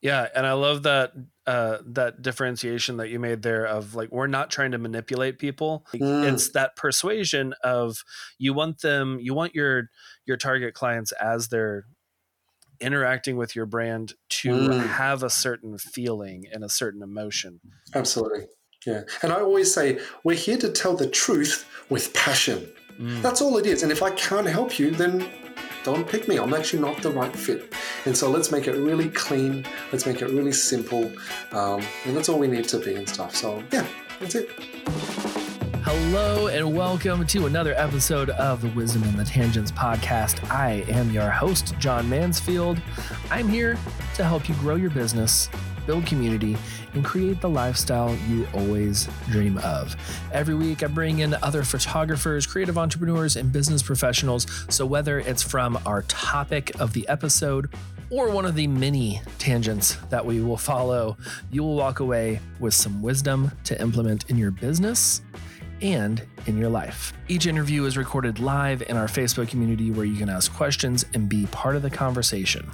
Yeah, and I love that that differentiation that you made there of like, we're not trying to manipulate people. It's that persuasion of you want your target clients as they're interacting with your brand to have a certain feeling and a certain emotion. Absolutely. Yeah. And I always say, we're here to tell the truth with passion. That's all it is. And if I can't help you, then don't pick me. I'm actually not the right fit. And so let's make it really clean. Let's make it really simple. And that's all we need to be and stuff. So yeah, that's it. Hello and welcome to another episode of the Wisdom and the Tangents podcast. I am your host, John Mansfield. I'm here to help you grow your business, build community, and create the lifestyle you always dream of. Every week, I bring in other photographers, creative entrepreneurs, and business professionals. So whether it's from our topic of the episode or one of the many tangents that we will follow, you will walk away with some wisdom to implement in your business and in your life. Each interview is recorded live in our Facebook community where you can ask questions and be part of the conversation.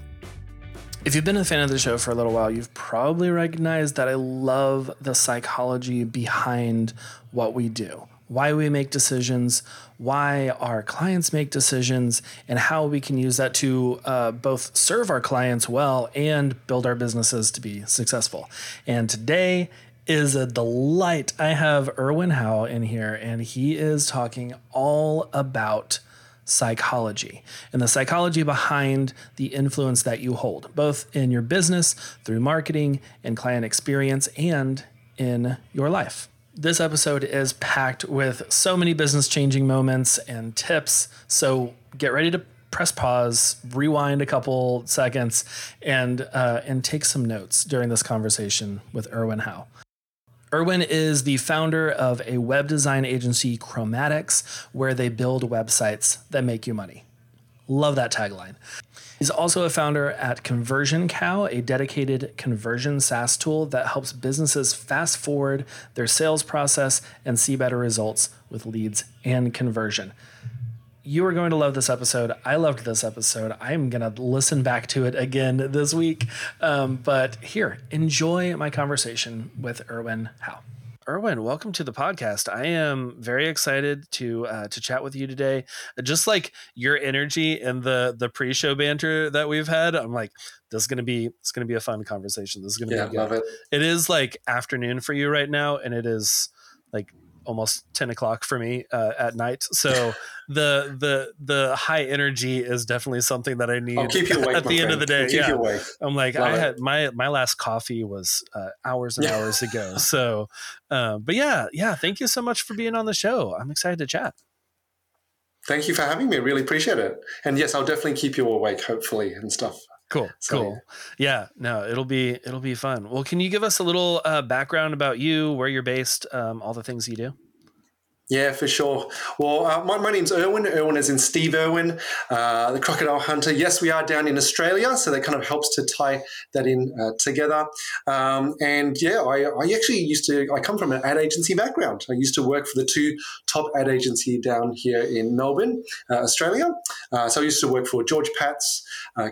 If you've been a fan of the show for a little while, you've probably recognized that I love the psychology behind what we do, why we make decisions, why our clients make decisions, and how we can use that to both serve our clients well and build our businesses to be successful. And today is a delight. I have Irwin Hau in here, and he is talking all about psychology and the psychology behind the influence that you hold, both in your business, through marketing and client experience, and in your life. This episode is packed with so many business-changing moments and tips, so get ready to press pause, rewind a couple seconds, and take some notes during this conversation with Irwin Hau. Irwin is the founder of a web design agency, Chromatix, where they build websites that make you money. Love that tagline. He's also a founder at ConversionCow, a dedicated conversion SaaS tool that helps businesses fast forward their sales process and see better results with leads and conversion. You are going to love this episode. I loved this episode. I'm going to listen back to it again this week. But here, enjoy my conversation with Irwin Hau. Irwin, welcome to the podcast. I am very excited to chat with you today. Just like your energy and the pre-show banter that we've had, I'm like, it's going to be a fun conversation. This is going to be good. Love it. It is like afternoon for you right now, and it is like almost 10 o'clock for me at night. So the high energy is definitely something that I need at the end of the day. Keep you awake. I'm like, I had my last coffee was hours and hours ago. So, but yeah. Thank you so much for being on the show. I'm excited to chat. Thank you for having me. Really appreciate it. And yes, I'll definitely keep you awake, hopefully, and stuff. Cool. Yeah, no, it'll be fun. Well, can you give us a little background about you, where you're based, all the things you do? Yeah, for sure. Well, my name's Irwin. Irwin is in Steve Irwin, the crocodile hunter. Yes, we are down in Australia, so that kind of helps to tie that in together. I come from an ad agency background. I used to work for the two top ad agency down here in Melbourne, Australia. So I used to work for George Pat's,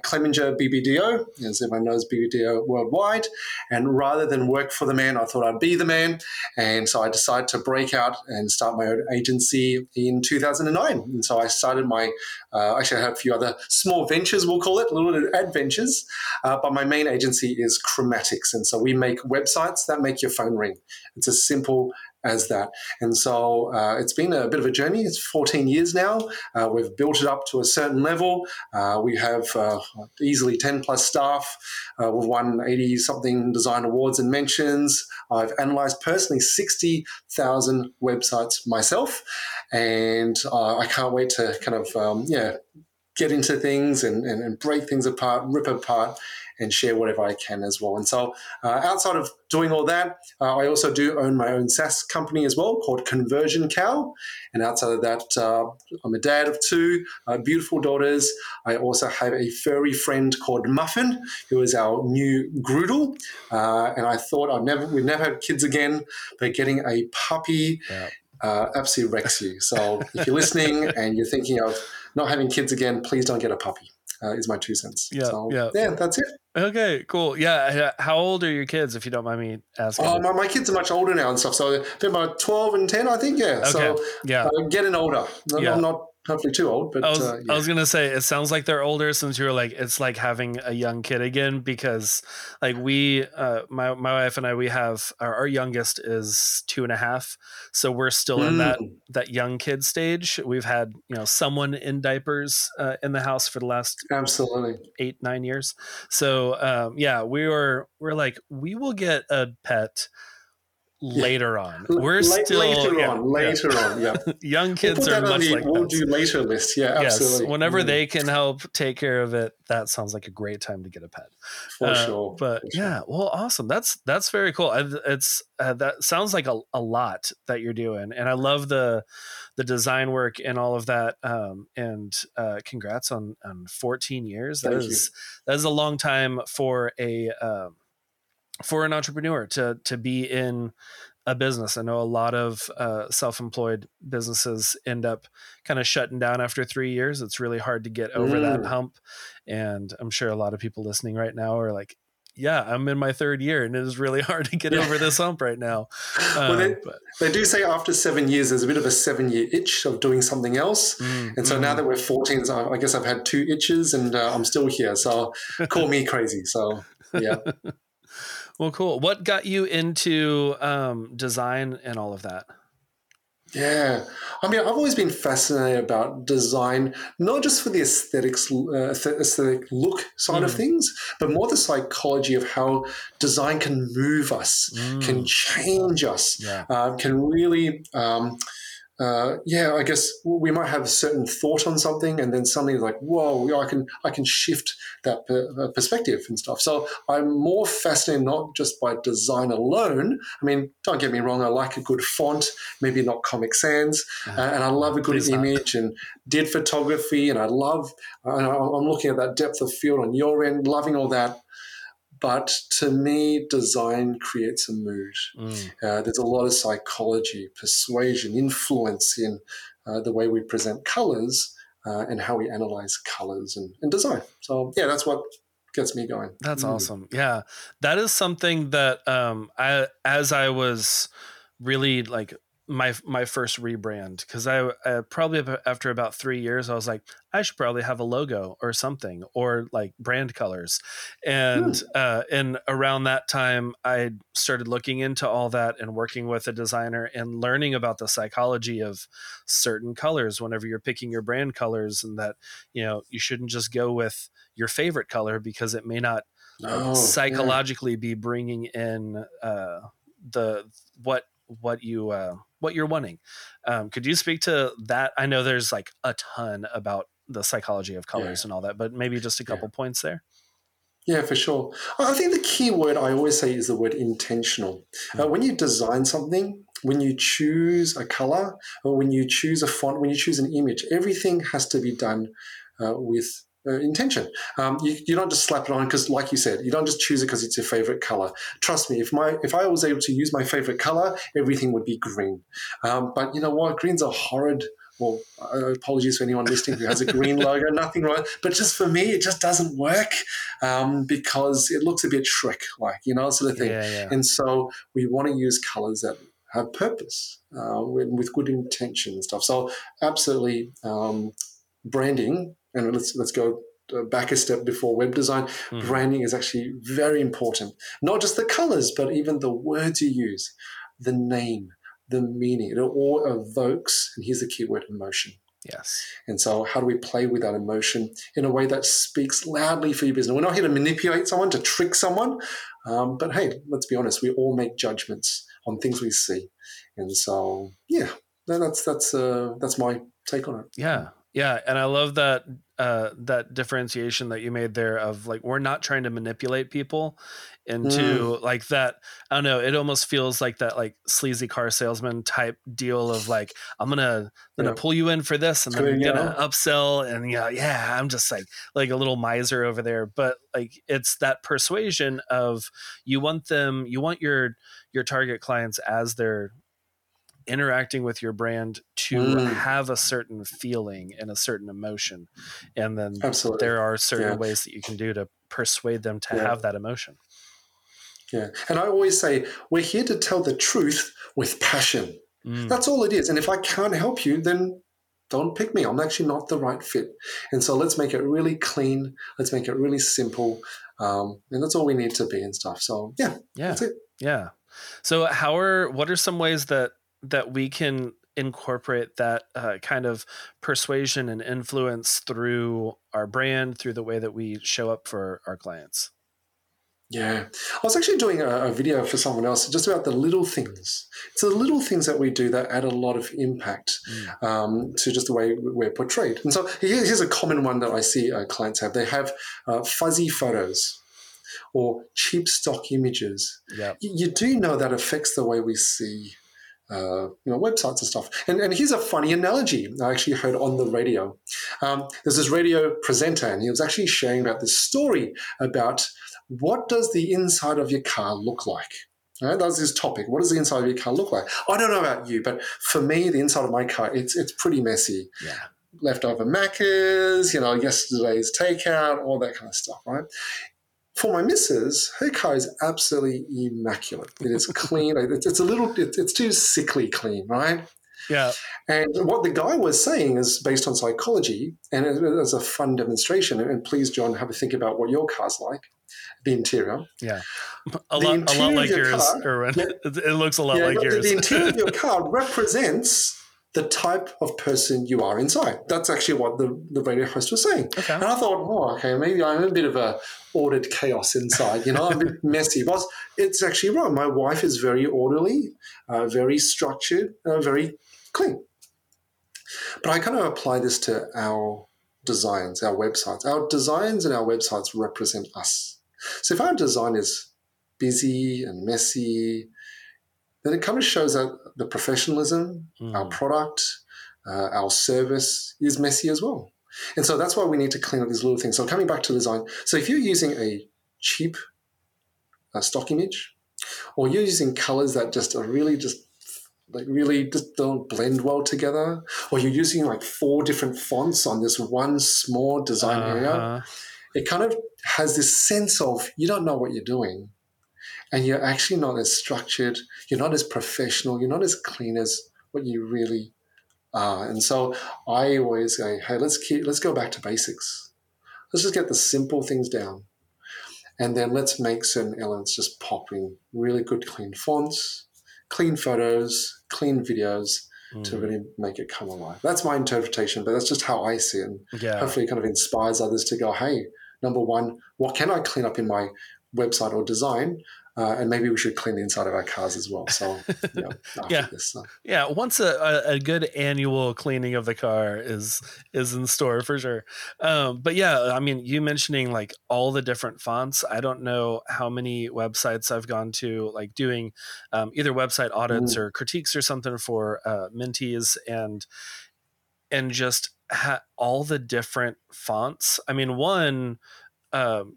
Cleminger BBDO, as everyone knows, BBDO worldwide. And rather than work for the man, I thought I'd be the man. And so I decided to break out and start my own agency in 2009. And so I started my, actually I had a few other small ventures, we'll call it, little adventures, but my main agency is Chromatix. And so we make websites that make your phone ring. It's as simple as that. And so it's been a bit of a journey. It's 14 years now. We've built it up to a certain level. We have easily 10 plus staff. We've won 80 something design awards and mentions. I've analyzed personally 60,000 websites myself. And I can't wait to kind of, get into things and break things apart, rip apart, and share whatever I can as well. And so outside of doing all that, I also do own my own SaaS company as well called ConversionCow. And outside of that, I'm a dad of two beautiful daughters. I also have a furry friend called Muffin, who is our new Groodle. And I thought we'd never have kids again, but getting a puppy absolutely wrecks you. So if you're listening and you're thinking of not having kids again, please don't get a puppy. Is my 2 cents. Yeah, that's it. Okay, cool. Yeah. How old are your kids, if you don't mind me asking? Oh, my kids are much older now and stuff. So they're about 12 and 10, I think. Yeah. Okay. So yeah, getting older. I'm not hopefully too old, but I was going to say, it sounds like they're older since you were like, it's like having a young kid again, because like we, my wife and I, we have our youngest is 2.5. So we're still in that young kid stage. We've had, someone in diapers in the house for the last 8-9 years. So we're like, we will get a pet later on. We're still later on. Young kids are much like we'll do later list. Yeah, absolutely. Yes, whenever they can help take care of it, that sounds like a great time to get a pet. For sure. But well, awesome. That's very cool. It's that sounds like a lot that you're doing, and I love the design work and all of that. And congrats on 14 years. That is a long time for an entrepreneur to be in a business. I know a lot of self-employed businesses end up kind of shutting down after 3 years. It's really hard to get over that hump. And I'm sure a lot of people listening right now are like, yeah, I'm in my third year and it is really hard to get over this hump right now. They do say after 7 years, there's a bit of a 7-year itch of doing something else. And so now that we're 14, so I guess I've had 2 itches and I'm still here. So call me crazy. So yeah. Well, cool. What got you into design and all of that? Yeah. I mean, I've always been fascinated about design, not just for the aesthetic look side of things, but more the psychology of how design can move us, can change us, can really I guess we might have a certain thought on something, and then suddenly like, whoa, I can shift that perspective and stuff. So I'm more fascinated not just by design alone. I mean, don't get me wrong, I like a good font, maybe not Comic Sans, and I love a good image and did photography, and I'm looking at that depth of field on your end, loving all that. But to me, design creates a mood. There's a lot of psychology, persuasion, influence in the way we present colors and how we analyze colors and design. So, yeah, that's what gets me going. That's awesome. Yeah, that is something that I was really like my first rebrand, because I probably after about 3 years, I was like, I should probably have a logo or something, or like brand colors. And and around that time, I started looking into all that and working with a designer and learning about the psychology of certain colors whenever you're picking your brand colors, and that, you shouldn't just go with your favorite color because it may not psychologically be bringing in what you're wanting. Could you speak to that? I know there's like a ton about the psychology of colors and all that, but maybe just a couple points there. Yeah, for sure. I think the key word I always say is the word intentional. When you design something, when you choose a color, or when you choose a font, when you choose an image, everything has to be done with intention. You don't just slap it on because, like you said, you don't just choose it because it's your favorite color. Trust me, if I was able to use my favorite color, everything would be green. But you know what? Green's a horrid. Well, apologies for anyone listening who has a green logo, nothing wrong. But just for me, it just doesn't work because it looks a bit Shrek-like, sort of thing. Yeah. And so we want to use colors that have purpose with good intention and stuff. So absolutely, branding. And let's go back a step before web design. Branding is actually very important. Not just the colors, but even the words you use, the name, the meaning. It all evokes, and here's the key word, emotion. Yes. And so how do we play with that emotion in a way that speaks loudly for your business? We're not here to manipulate someone, to trick someone. But, hey, let's be honest, we all make judgments on things we see. And so, yeah, that's my take on it. Yeah. Yeah, and I love that that differentiation that you made there of like, we're not trying to manipulate people into like that. I don't know. It almost feels like that like sleazy car salesman type deal of like, I'm gonna pull you in for this, and then I'm gonna upsell, and I'm just like a little miser over there. But like, it's that persuasion of you want your target clients as their interacting with your brand to have a certain feeling and a certain emotion. And then there are certain ways that you can do to persuade them to have that emotion. Yeah. And I always say, we're here to tell the truth with passion. That's all it is. And if I can't help you, then don't pick me. I'm actually not the right fit. And so let's make it really clean. Let's make it really simple. And that's all we need to be and stuff. So that's it. Yeah. So what are some ways that we can incorporate that kind of persuasion and influence through our brand, through the way that we show up for our clients? Yeah. I was actually doing a video for someone else just about the little things. It's the little things that we do that add a lot of impact to just the way we're portrayed. And so here's a common one that I see clients have. They have fuzzy photos or cheap stock images. Yep. You do know that affects the way we see websites and stuff. And here's a funny analogy I actually heard on the radio. There's this radio presenter, and he was actually sharing about this story about what does the inside of your car look like? All right, that was his topic. What does the inside of your car look like? I don't know about you, but for me, the inside of my car, it's pretty messy. Yeah. Leftover Maccas, yesterday's takeout, all that kind of stuff, right? For my missus, her car is absolutely immaculate. It is clean. It's too sickly clean, right? Yeah. And what the guy was saying is based on psychology, and as a fun demonstration. And please, John, have a think about what your car's like, the interior. Yeah. A lot like yours, Irwin. Yeah, it looks a lot like yours. The interior of your car represents the type of person you are inside. That's actually what the radio host was saying. Okay. And I thought, maybe I'm a bit of a ordered chaos inside. I'm a bit messy. But it's actually wrong. My wife is very orderly, very structured, very clean. But I kind of apply this to our designs, our websites. Our designs and our websites represent us. So if our design is busy and messy, then it kind of shows that the professionalism, our product, our service is messy as well. And so that's why we need to clean up these little things. So coming back to design. So if you're using a cheap stock image, or you're using colors that just are really just don't blend well together, or you're using like 4 different fonts on this one small design area, it kind of has this sense of you don't know what you're doing. And you're actually not as structured, you're not as professional, you're not as clean as what you really are. And so I always say, hey, let's go back to basics. Let's just get the simple things down. And then let's make certain elements just pop in really good clean fonts, clean photos, clean videos to really make it come alive. That's my interpretation, but that's just how I see it. And hopefully it kind of inspires others to go, hey, number one, what can I clean up in my website or design? And maybe we should clean the inside of our cars as well. So, once a good annual cleaning of the car is in store for sure. But yeah, I mean, you mentioning like all the different fonts. I don't know how many websites I've gone to, like doing either website audits or critiques or something for mentees and just all the different fonts. I mean, one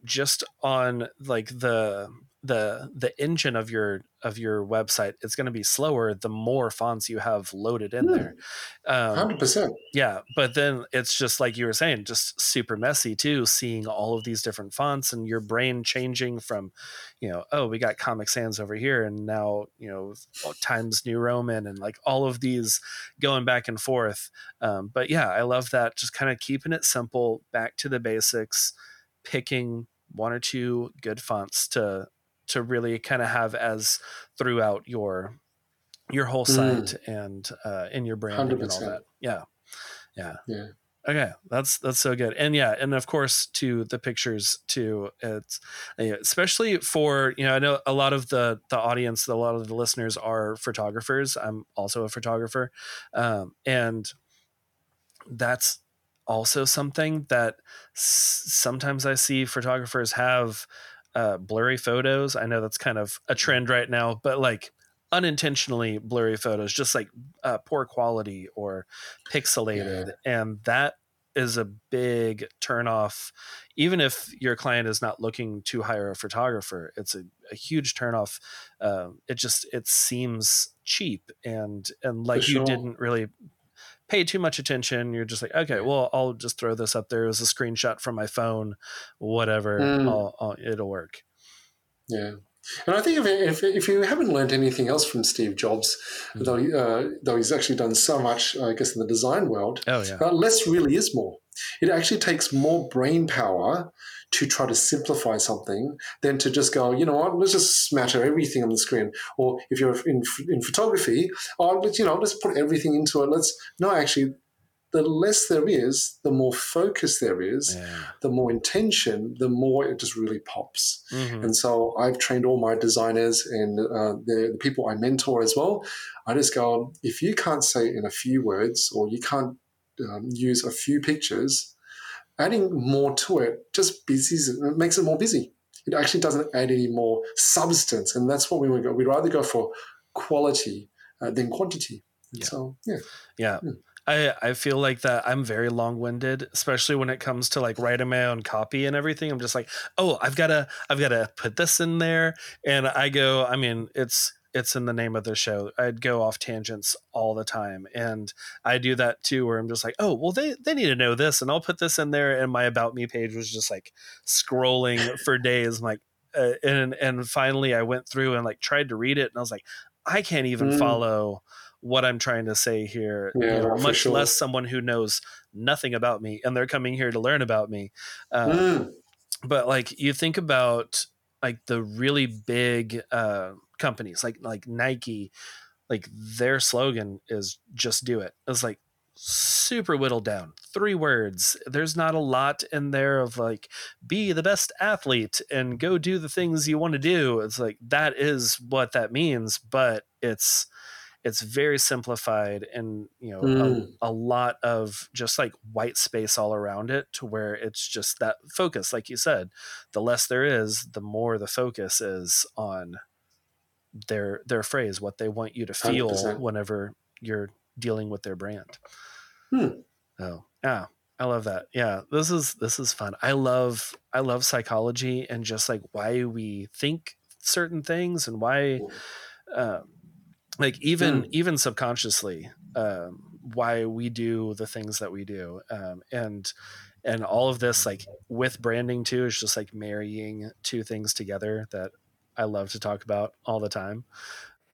just on like the engine of your website, it's going to be slower the more fonts you have loaded in there. 100%. Yeah. But then it's just like you were saying, just super messy too, seeing all of these different fonts and your brain changing from, we got Comic Sans over here and now, Times New Roman and like all of these going back and forth. But yeah, I love that. Just kind of keeping it simple, back to the basics, picking 1 or 2 good fonts to really kind of have as throughout your whole site and in your brand 100%. And all that. Yeah. Okay, that's so good. And and of course to the pictures too. It's especially for I know a lot of the audience, a lot of the listeners are photographers. I'm also a photographer, and that's also something that sometimes I see photographers have blurry photos. I know that's kind of a trend right now, but like unintentionally blurry photos, just like poor quality or pixelated. And that is a big turnoff. Even if your client is not looking to hire a photographer, it's a huge turnoff. It seems cheap and like you didn't really pay too much attention. You're just like, okay, well, I'll just throw this up there as a screenshot from my phone, whatever. It'll work. Yeah. And I think if you haven't learned anything else from Steve Jobs, though he's actually done so much, I guess, in the design world, less really is more. It actually takes more brain power to try to simplify something than to just go, you know what, let's just smatter everything on the screen. Or if you're in photography, let's put everything into it. The less there is, the more focus there is, the more intention, the more it just really pops. Mm-hmm. And so I've trained all my designers and the people I mentor as well. I just go, if you can't say in a few words or you can't use a few pictures, adding more to it just busies it. It makes it more busy. It actually doesn't add any more substance. And that's what we would go. We'd rather go for quality than quantity. And so, Yeah. I feel like that I'm very long-winded, especially when it comes to like writing my own copy and everything. I'm just like, oh, I've got to put this in there. And I go, I mean, it's in the name of the show. I'd go off tangents all the time. And I do that too, where I'm just like, oh, well, they need to know this and I'll put this in there. And my About Me page was just like scrolling for days. I'm like, and finally I went through and like tried to read it. And I was like, I can't even follow what I'm trying to say here, much less someone who knows nothing about me and they're coming here to learn about me. But like you think about like the really big companies like Nike, like their slogan is just do it. It's like super whittled down, 3 words. There's not a lot in there of like be the best athlete and go do the things you want to do. It's like that is what that means, but it's very simplified and, a lot of just like white space all around it to where it's just that focus. Like you said, the less there is, the more the focus is on their phrase, what they want you to feel 100%. Whenever you're dealing with their brand. Oh, yeah. I love that. Yeah, this is fun. I love psychology and just like why we think certain things and why, like even subconsciously, why we do the things that we do, and all of this like with branding too is just like marrying 2 things together that I love to talk about all the time.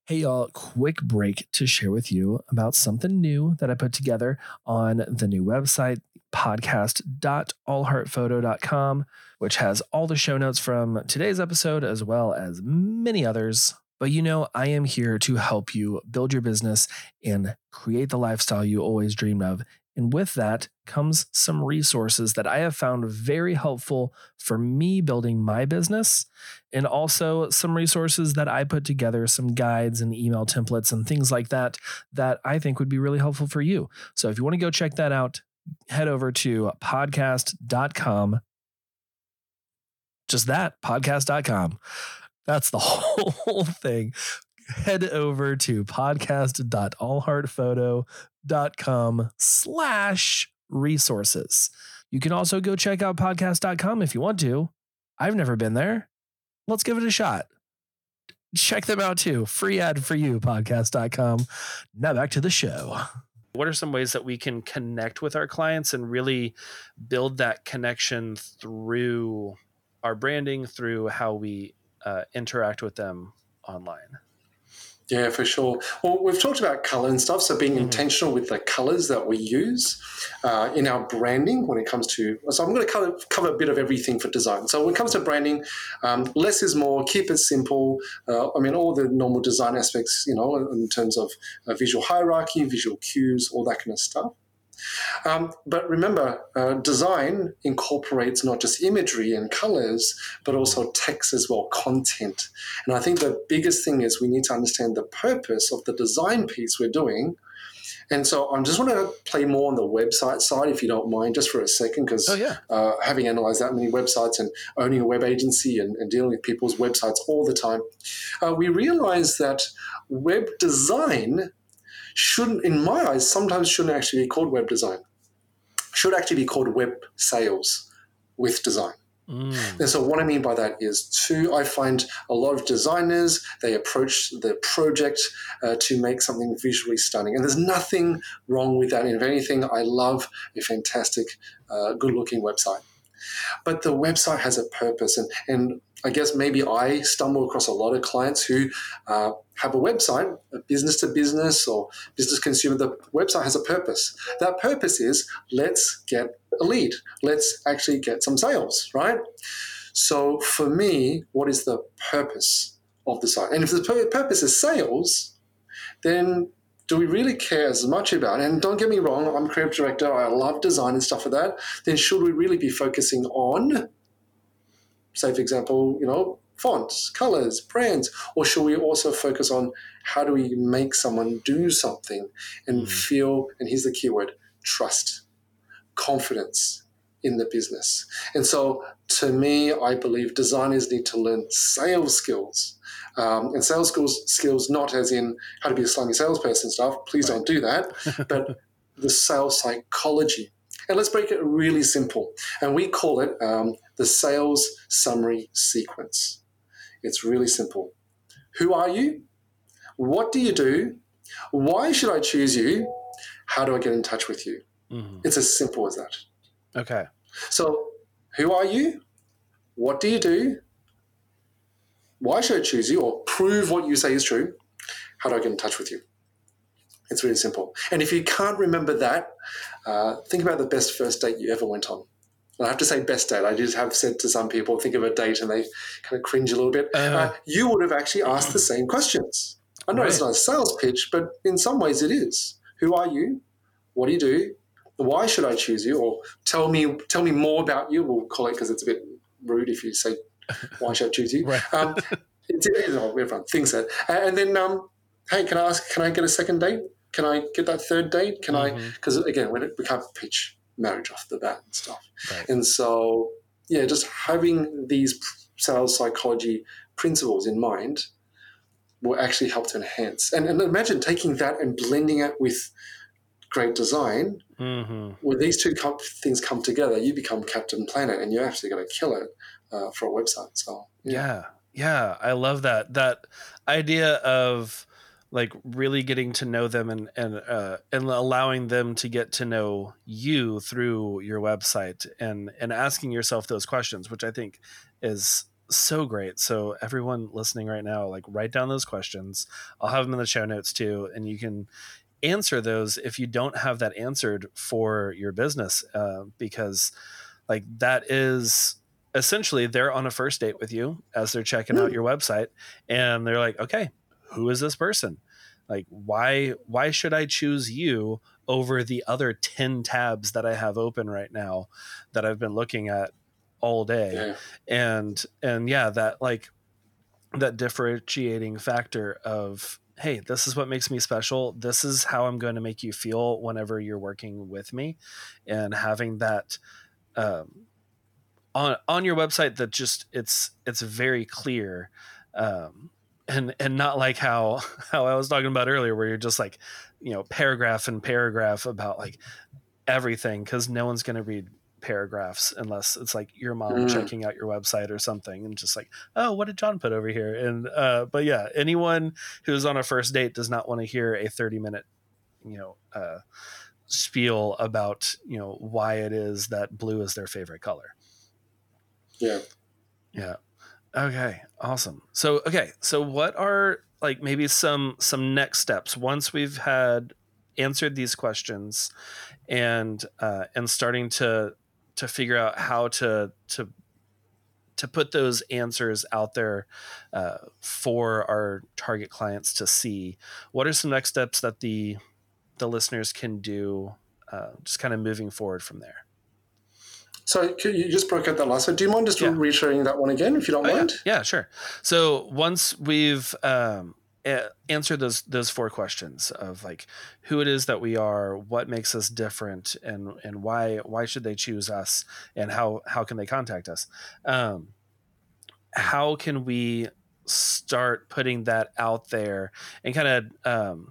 Hey y'all, quick break to share with you about something new that I put together on the new website, podcast.allheartphoto.com, which has all the show notes from today's episode as well as many others. But I am here to help you build your business and create the lifestyle you always dreamed of. And with that comes some resources that I have found very helpful for me building my business, and also some resources that I put together, some guides and email templates and things like that, that I think would be really helpful for you. So if you want to go check that out, head over to podcast.com. Just that, podcast.com. That's the whole thing. Head over to podcast.allheartphoto.com/resources. You can also go check out podcast.com if you want to. I've never been there. Let's give it a shot. Check them out too. Free ad for you, podcast.com. Now back to the show. What are some ways that we can connect with our clients and really build that connection through our branding, through how we interact with them online? Yeah, for sure. Well, we've talked about color and stuff, so being intentional with the colors that we use in our branding when it comes to. So I'm going to cover a bit of everything for design. So when it comes to branding, less is more. Keep it simple. All the normal design aspects, in terms of visual hierarchy, visual cues, all that kind of stuff. But remember, design incorporates not just imagery and colors, but also text as well, content. And I think the biggest thing is we need to understand the purpose of the design piece we're doing. And so I just want to play more on the website side, if you don't mind, just for a second, because having analyzed that many websites and owning a web agency and dealing with people's websites all the time, we realize that web design shouldn't, in my eyes, sometimes shouldn't actually be called web design. should actually be called web sales with design. And so what I mean by that is, two, I find a lot of designers, they approach the project to make something visually stunning. And there's nothing wrong with that. And if anything, I love a fantastic, good-looking website. But the website has a purpose. And I guess maybe I stumble across a lot of clients who have a website, a business-to-business or business-consumer. The website has a purpose. That purpose is, let's get a lead. Let's actually get some sales, right? So for me, what is the purpose of the site? And if the purpose is sales, then do we really care as much about it? And don't get me wrong, I'm creative director. I love design and stuff like that. Then should we really be focusing on, say, for example, fonts, colors, brands? Or should we also focus on how do we make someone do something and feel, and here's the keyword, trust, confidence in the business? And so to me, I believe designers need to learn sales skills. And sales skills, not as in how to be a slimy salesperson stuff. Please don't do that. But the sales psychology. And let's break it really simple. And we call it the sales summary sequence. It's really simple. Who are you? What do you do? Why should I choose you? How do I get in touch with you? It's as simple as that. Okay. So who are you? What do you do? Why should I choose you? Or prove what you say is true. How do I get in touch with you? It's really simple. And if you can't remember that, think about the best first date you ever went on. And I have to say best date. I just have said to some people, think of a date, and they kind of cringe a little bit. You would have actually asked the same questions. I know it's not a sales pitch, but in some ways it is. Who are you? What do you do? Why should I choose you? Or tell me more about you. We'll call it, because it's a bit rude if you say, why should I choose you? Everyone thinks that. And then, hey, can I get a second date? Can I get that third date? Because again, we can't pitch marriage off the bat and stuff. And so, just having these sales psychology principles in mind will actually help to enhance. And imagine taking that and blending it with great design. When these two things come together, you become Captain Planet, and you're actually going to kill it for a website. So yeah, I love that idea of like really getting to know them and allowing them to get to know you through your website and asking yourself those questions, which I think is so great. So everyone listening right now, like, write down those questions. I'll have them in the show notes too, and you can answer those if you don't have that answered for your business, because like that is essentially, they're on a first date with you as they're checking out your website, and they're like, okay, who is this person? Like, why should I choose you over the other 10 tabs that I have open right now that I've been looking at all day? Yeah. And yeah, that differentiating factor of, hey, this is what makes me special. This is how I'm going to make you feel whenever you're working with me, and having that on your website that just it's very clear, and not like how I was talking about earlier, where you're just like, paragraph and paragraph about like everything, because no one's going to read paragraphs unless it's like your mom checking out your website or something, and just like, oh, what did John put over here? And but yeah, anyone who's on a first date does not want to hear a 30-minute spiel about why it is that blue is their favorite color. Yeah Okay, awesome. So what are like maybe some next steps once we've had answered these questions and starting to figure out how to put those answers out there for our target clients to see? What are some next steps that the listeners can do, just kind of moving forward from there? So you just broke out that last one. Do you mind just reiterating that one again, if you don't mind? Yeah, sure. So once we've answer those four questions of like who it is that we are, what makes us different, and why should they choose us, and how can they contact us? How can we start putting that out there and kind of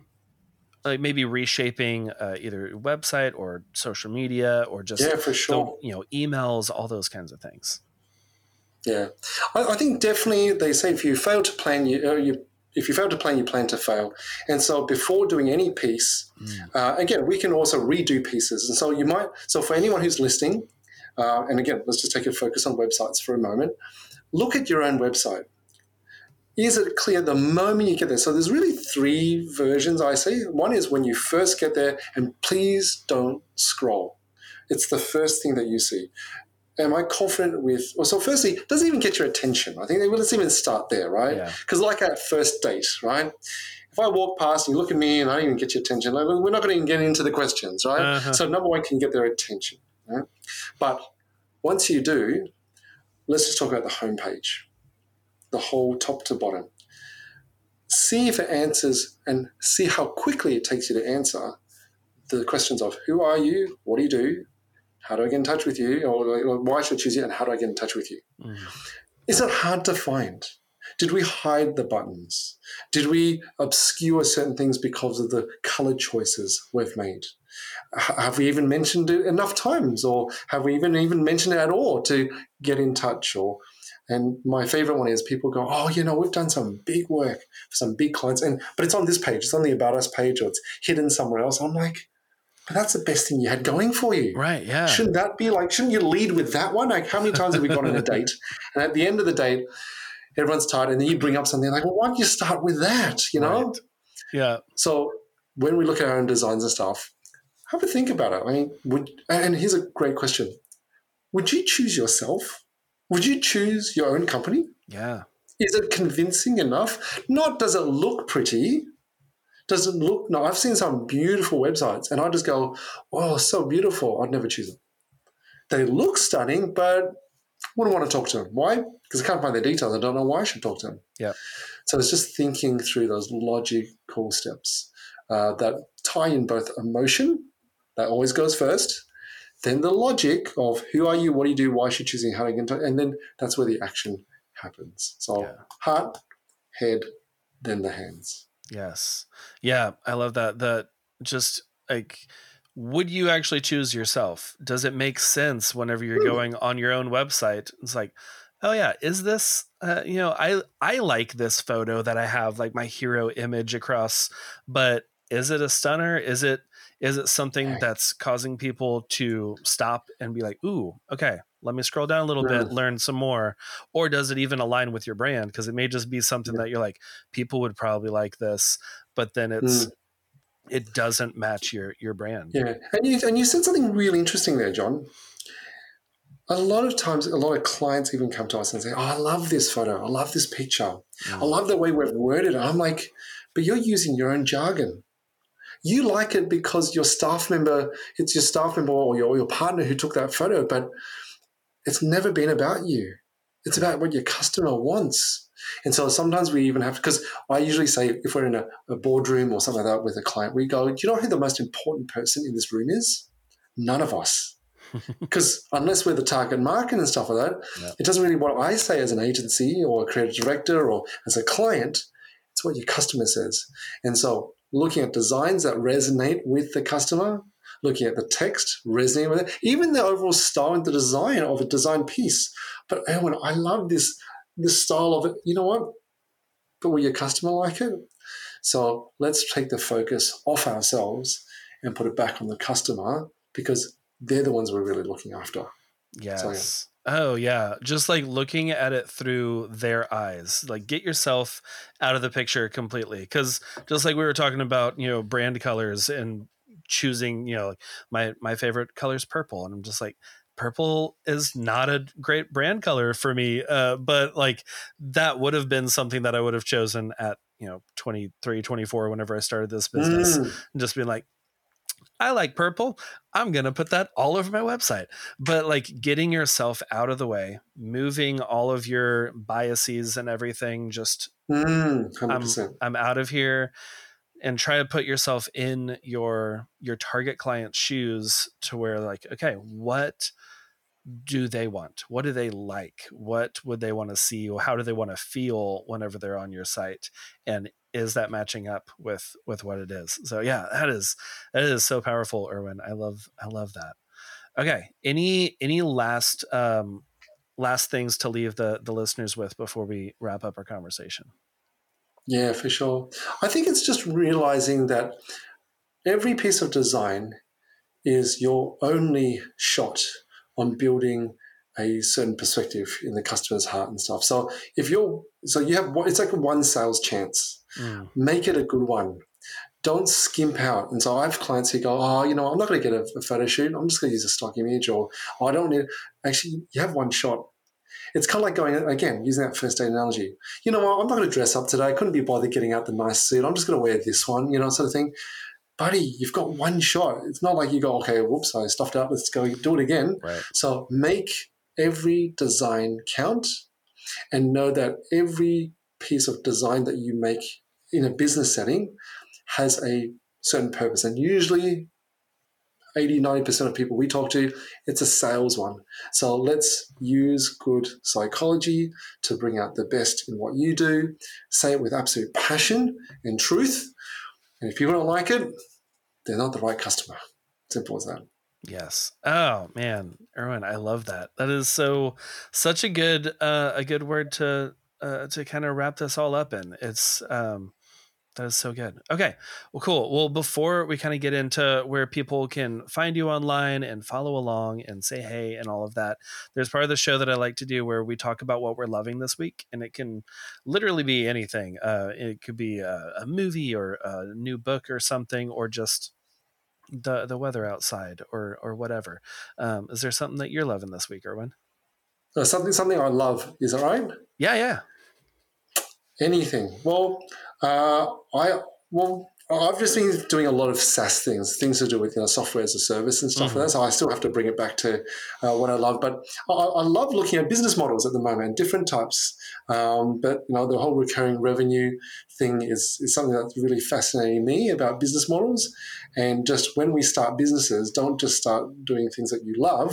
like maybe reshaping either website or social media or just for sure, you know, emails, all those kinds of things. Yeah, I think definitely they say if you fail to plan, if you fail to plan, you plan to fail. And so before doing any piece, again, we can also redo pieces. And so you might, so for anyone who's listening, and again, let's just take a focus on websites for a moment. Look at your own website. Is it clear the moment you get there? So there's really three versions I see. One is when you first get there, and please don't scroll. It's the first thing that you see. Am I confident with, well, so firstly, it doesn't even get your attention. I think let's even start there, right? Because like at first date, right? If I walk past and you look at me and I don't even get your attention, like, we're not going to even get into the questions, right? So number one can get their attention. Right? But once you do, let's just talk about the homepage, the whole top to bottom. See if it answers and see how quickly it takes you to answer the questions of who are you, what do you do, how do I get in touch with you, or why should I choose you, and how do I get in touch with you? Is it hard to find? Did we hide the buttons? Did we obscure certain things because of the color choices we've made? Have we even mentioned it enough times, or have we even mentioned it at all to get in touch? Or, and my favorite one is people go, oh, you know, we've done some big work for some big clients, but it's on this page, it's on the About Us page, or it's hidden somewhere else. I'm like, but that's the best thing you had going for you. Right, yeah. Shouldn't that be like, shouldn't you lead with that one? Like, how many times have we gone on a date? And at the end of the date, everyone's tired, and then you bring up something like, well, why don't you start with that, you know? Right. Yeah. So when we look at our own designs and stuff, have a think about it. I mean, and here's a great question. Would you choose yourself? Would you choose your own company? Yeah. Is it convincing enough? Not does it look pretty. Does it look – no, I've seen some beautiful websites and I just go, oh, so beautiful. I'd never choose them. They look stunning but wouldn't want to talk to them. Why? Because I can't find their details. I don't know why I should talk to them. Yeah. So it's just thinking through those logical steps that tie in both emotion – that always goes first, then the logic of who are you, what do you do, why should you choose, how to get into it, and then that's where the action happens. So heart, head, then the hands. Yes. Yeah, I love that. That just like, would you actually choose yourself? Does it make sense whenever you're going on your own website? It's like, oh yeah, is this, you know, I like this photo that I have, like my hero image across, but is it a stunner? Is it something that's causing people to stop and be like, ooh, okay, let me scroll down a little bit, learn some more? Or does it even align with your brand? Because it may just be something that you're like, people would probably like this, but then it's it doesn't match your brand. Yeah. And you said something really interesting there, John. A lot of times, a lot of clients even come to us and say, oh, I love this photo. I love this picture. I love the way we've worded it. I'm like, but you're using your own jargon. You like it because your staff member, it's your staff member or your partner who took that photo, but it's never been about you. It's about what your customer wants. And so sometimes we even have, because I usually say if we're in a boardroom or something like that with a client, we go, do you know who the most important person in this room is? None of us. Because unless we're the target market and stuff like that, it doesn't really, what I say as an agency or a creative director or as a client, it's what your customer says. And so looking at designs that resonate with the customer, looking at the text, resonating with it, even the overall style and the design of a design piece. But Irwin, I love this style of it. You know what? But will your customer like it? So let's take the focus off ourselves and put it back on the customer because they're the ones we're really looking after. Yes. So, yeah. Oh yeah. Just like looking at it through their eyes, like get yourself out of the picture completely. Cause just like we were talking about, you know, brand colors and choosing, you know, like my favorite color is purple. And I'm just like, purple is not a great brand color for me. But like that would have been something that I would have chosen at, you know, 23, 24, whenever I started this business and just being like, I like purple. I'm going to put that all over my website. But like getting yourself out of the way, moving all of your biases and everything, just 100%. I'm out of here, and try to put yourself in your target client's shoes to where like, okay, what do they want? What do they like? What would they want to see? How do they want to feel whenever they're on your site? And is that matching up with what it is? So yeah, that is so powerful, Irwin. I love that. Okay. Any last things to leave the listeners with before we wrap up our conversation? Yeah, for sure. I think it's just realizing that every piece of design is your only shot on building a certain perspective in the customer's heart and stuff. So it's like one sales chance. Mm. Make it a good one. Don't skimp out. And so I have clients who go, I'm not going to get a photo shoot. I'm just going to use a stock image, or I don't need. Actually, you have one shot. It's kind of like going, again, using that first date analogy. You know what? I'm not going to dress up today. I couldn't be bothered getting out the nice suit. I'm just going to wear this one, sort of thing. Buddy, you've got one shot. It's not like you go, okay, whoops, I stuffed up. Let's go do it again. Right. So make every design count, and know that every piece of design that you make in a business setting has a certain purpose. And usually 80, 90% of people we talk to, it's a sales one. So let's use good psychology to bring out the best in what you do. Say it with absolute passion and truth. And if people don't like it, they're not the right customer. Simple as that. Yes. Oh man, Irwin, I love that. That is such a good word to kind of wrap this all up in. It's that is so good. Okay. Well, cool. Well, before we kind of get into where people can find you online and follow along and say hey and all of that, there's part of the show that I like to do where we talk about what we're loving this week. And it can literally be anything. It could be a movie or a new book or something, or just the weather outside or whatever. Is there something that you're loving this week, Irwin? Something I love. Is that right? Yeah, yeah. Anything. Well, I've just been doing a lot of SaaS things to do with software as a service and stuff like that. So I still have to bring it back to what I love. But I love looking at business models at the moment, different types. But the whole recurring revenue thing is something that's really fascinating me about business models. And just when we start businesses, don't just start doing things that you love.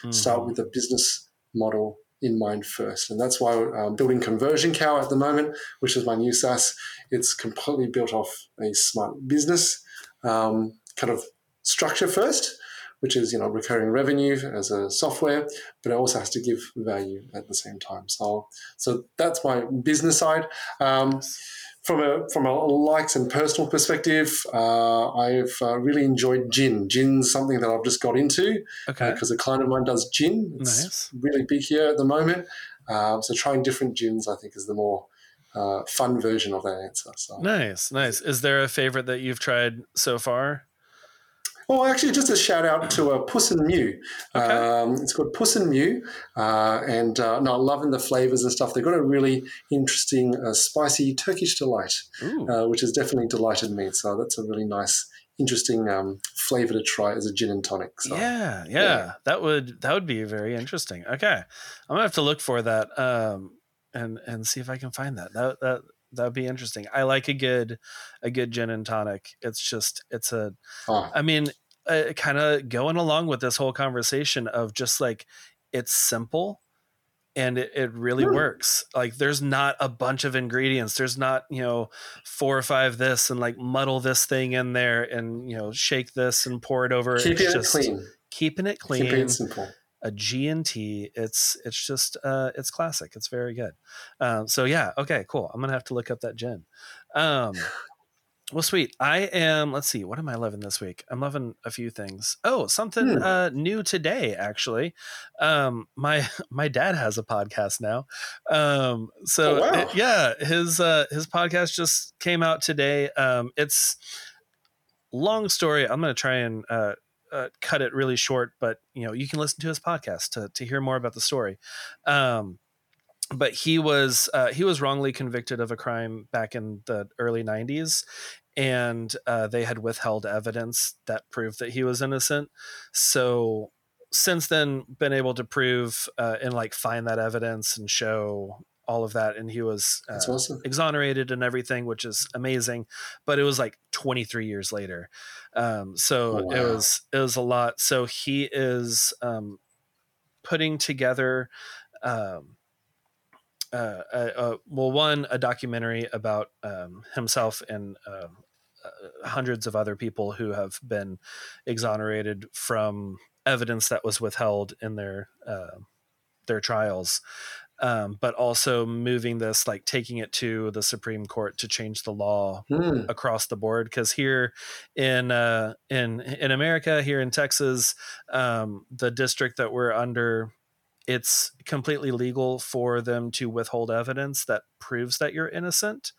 Mm-hmm. Start with a business model in mind first. And that's why I'm building ConversionCow at the moment, which is my new SaaS. It's completely built off a smart business kind of structure first, which is, recurring revenue as a software, but it also has to give value at the same time. So that's my business side. From a likes and personal perspective, I've really enjoyed gin. Gin's something that I've just got into because a client of mine does gin. It's really big here at the moment. So trying different gins, I think, is the more fun version of that answer. So. Nice. Is there a favorite that you've tried so far? Well, actually, just a shout out to Puss and Mew. Okay. It's called Puss and Mew, loving the flavors and stuff. They've got a really interesting spicy Turkish delight, which has definitely delighted me. So that's a really nice, interesting flavor to try as a gin and tonic. So, yeah, that would be very interesting. Okay, I'm gonna have to look for that and see if I can find that. That'd be interesting. I like a good gin and tonic. It's just, kind of going along with this whole conversation of just like, it's simple and it really works. Like there's not a bunch of ingredients. There's not, 4 or 5 this and like muddle this thing in there and, shake this and pour it over. Keeping it clean. Keeping it simple. A G&T, it's just it's classic. It's very good. Cool. I'm gonna have to look up that gin. Well, sweet. Let's see, what am I loving this week? I'm loving a few things. Oh, something new today, actually. My dad has a podcast now. His podcast just came out today. It's long story. I'm gonna try and cut it really short, but you can listen to his podcast to hear more about the story. But he was wrongly convicted of a crime back in the early 90s, and they had withheld evidence that proved that he was innocent. So since then, been able to prove and like find that evidence and show all of that, and he was exonerated and everything, which is amazing. But it was like 23 years later, it was a lot. So he is putting together a documentary about himself and hundreds of other people who have been exonerated from evidence that was withheld in their trials. But also moving this, like taking it to the Supreme Court to change the law across the board. Because here in America, here in Texas, the district that we're under, it's completely legal for them to withhold evidence that proves that you're innocent.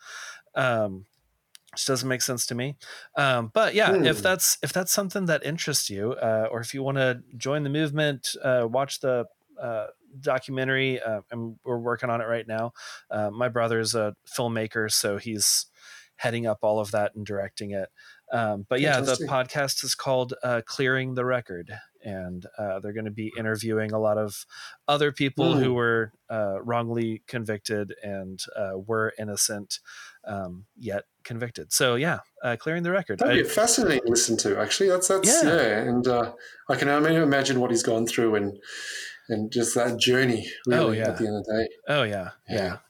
Which doesn't make sense to me. But yeah, if that's something that interests you, or if you want to join the movement, watch the documentary, and we're working on it right now. My brother's a filmmaker, so he's heading up all of that and directing it. But yeah, the podcast is called Clearing the Record, and they're going to be interviewing a lot of other people who were wrongly convicted and were innocent yet convicted. So yeah, Clearing the Record. That'd be fascinating to listen to, actually. That's and I can only imagine what he's gone through and just that journey, really, at the end of the day. Oh yeah.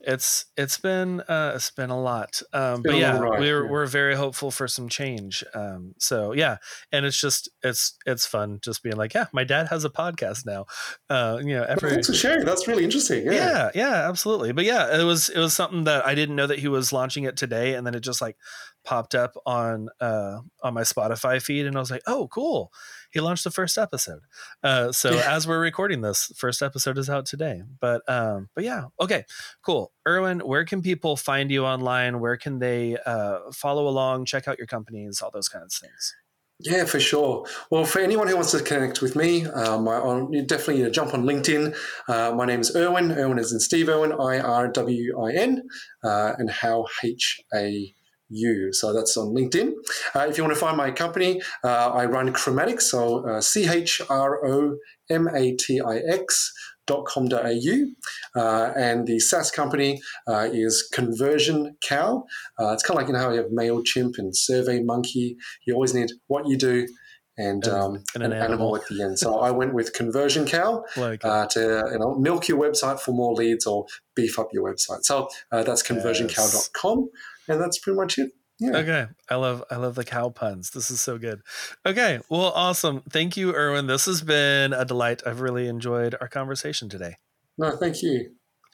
It's been a lot. But yeah, we're very hopeful for some change. So yeah, and it's fun just being like, yeah, my dad has a podcast now. Thanks for sharing. That's really interesting. Yeah, absolutely. But yeah, it was something that I didn't know that he was launching it today, and then it just like popped up on my Spotify feed, and I was like, oh, cool. He launched the first episode. As we're recording this, first episode is out today, but yeah. Okay, cool. Irwin, where can people find you online? Where can they follow along, check out your companies, all those kinds of things? Yeah, for sure. Well, for anyone who wants to connect with me, you definitely need to jump on LinkedIn. My name is Irwin. Irwin is in Steve Irwin, Irwin, and Hau, Hau. So that's on LinkedIn. If you want to find my company, I run Chromatix, so chromatix.com.au, and the SaaS company is ConversionCow. It's kind of like, how you have MailChimp and SurveyMonkey. You always need what you do and an animal at the end. So I went with ConversionCow to milk your website for more leads or beef up your website. So that's conversioncow.com. And that's pretty much it. Yeah. Okay. I love the cow puns. This is so good. Okay. Well, awesome. Thank you, Irwin. This has been a delight. I've really enjoyed our conversation today. No, thank you.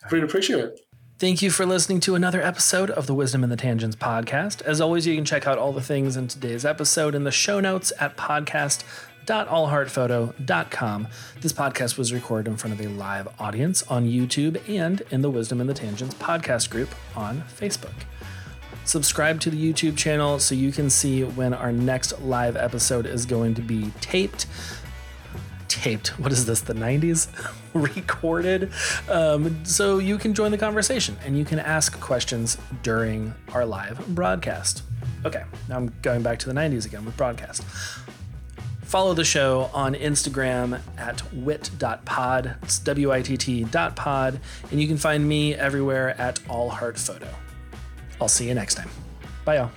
Really appreciate it. Thank you for listening to another episode of the Wisdom and the Tangents podcast. As always, you can check out all the things in today's episode in the show notes at podcast.allheartphoto.com. This podcast was recorded in front of a live audience on YouTube and in the Wisdom and the Tangents podcast group on Facebook. Subscribe to the YouTube channel so you can see when our next live episode is going to be taped. What is this, the 90s? Recorded. So you can join the conversation and you can ask questions during our live broadcast. Okay, now I'm going back to the 90s again with broadcast. Follow the show on Instagram at wit.pod. It's WITT.pod. And you can find me everywhere at allheartphoto. I'll see you next time. Bye, y'all.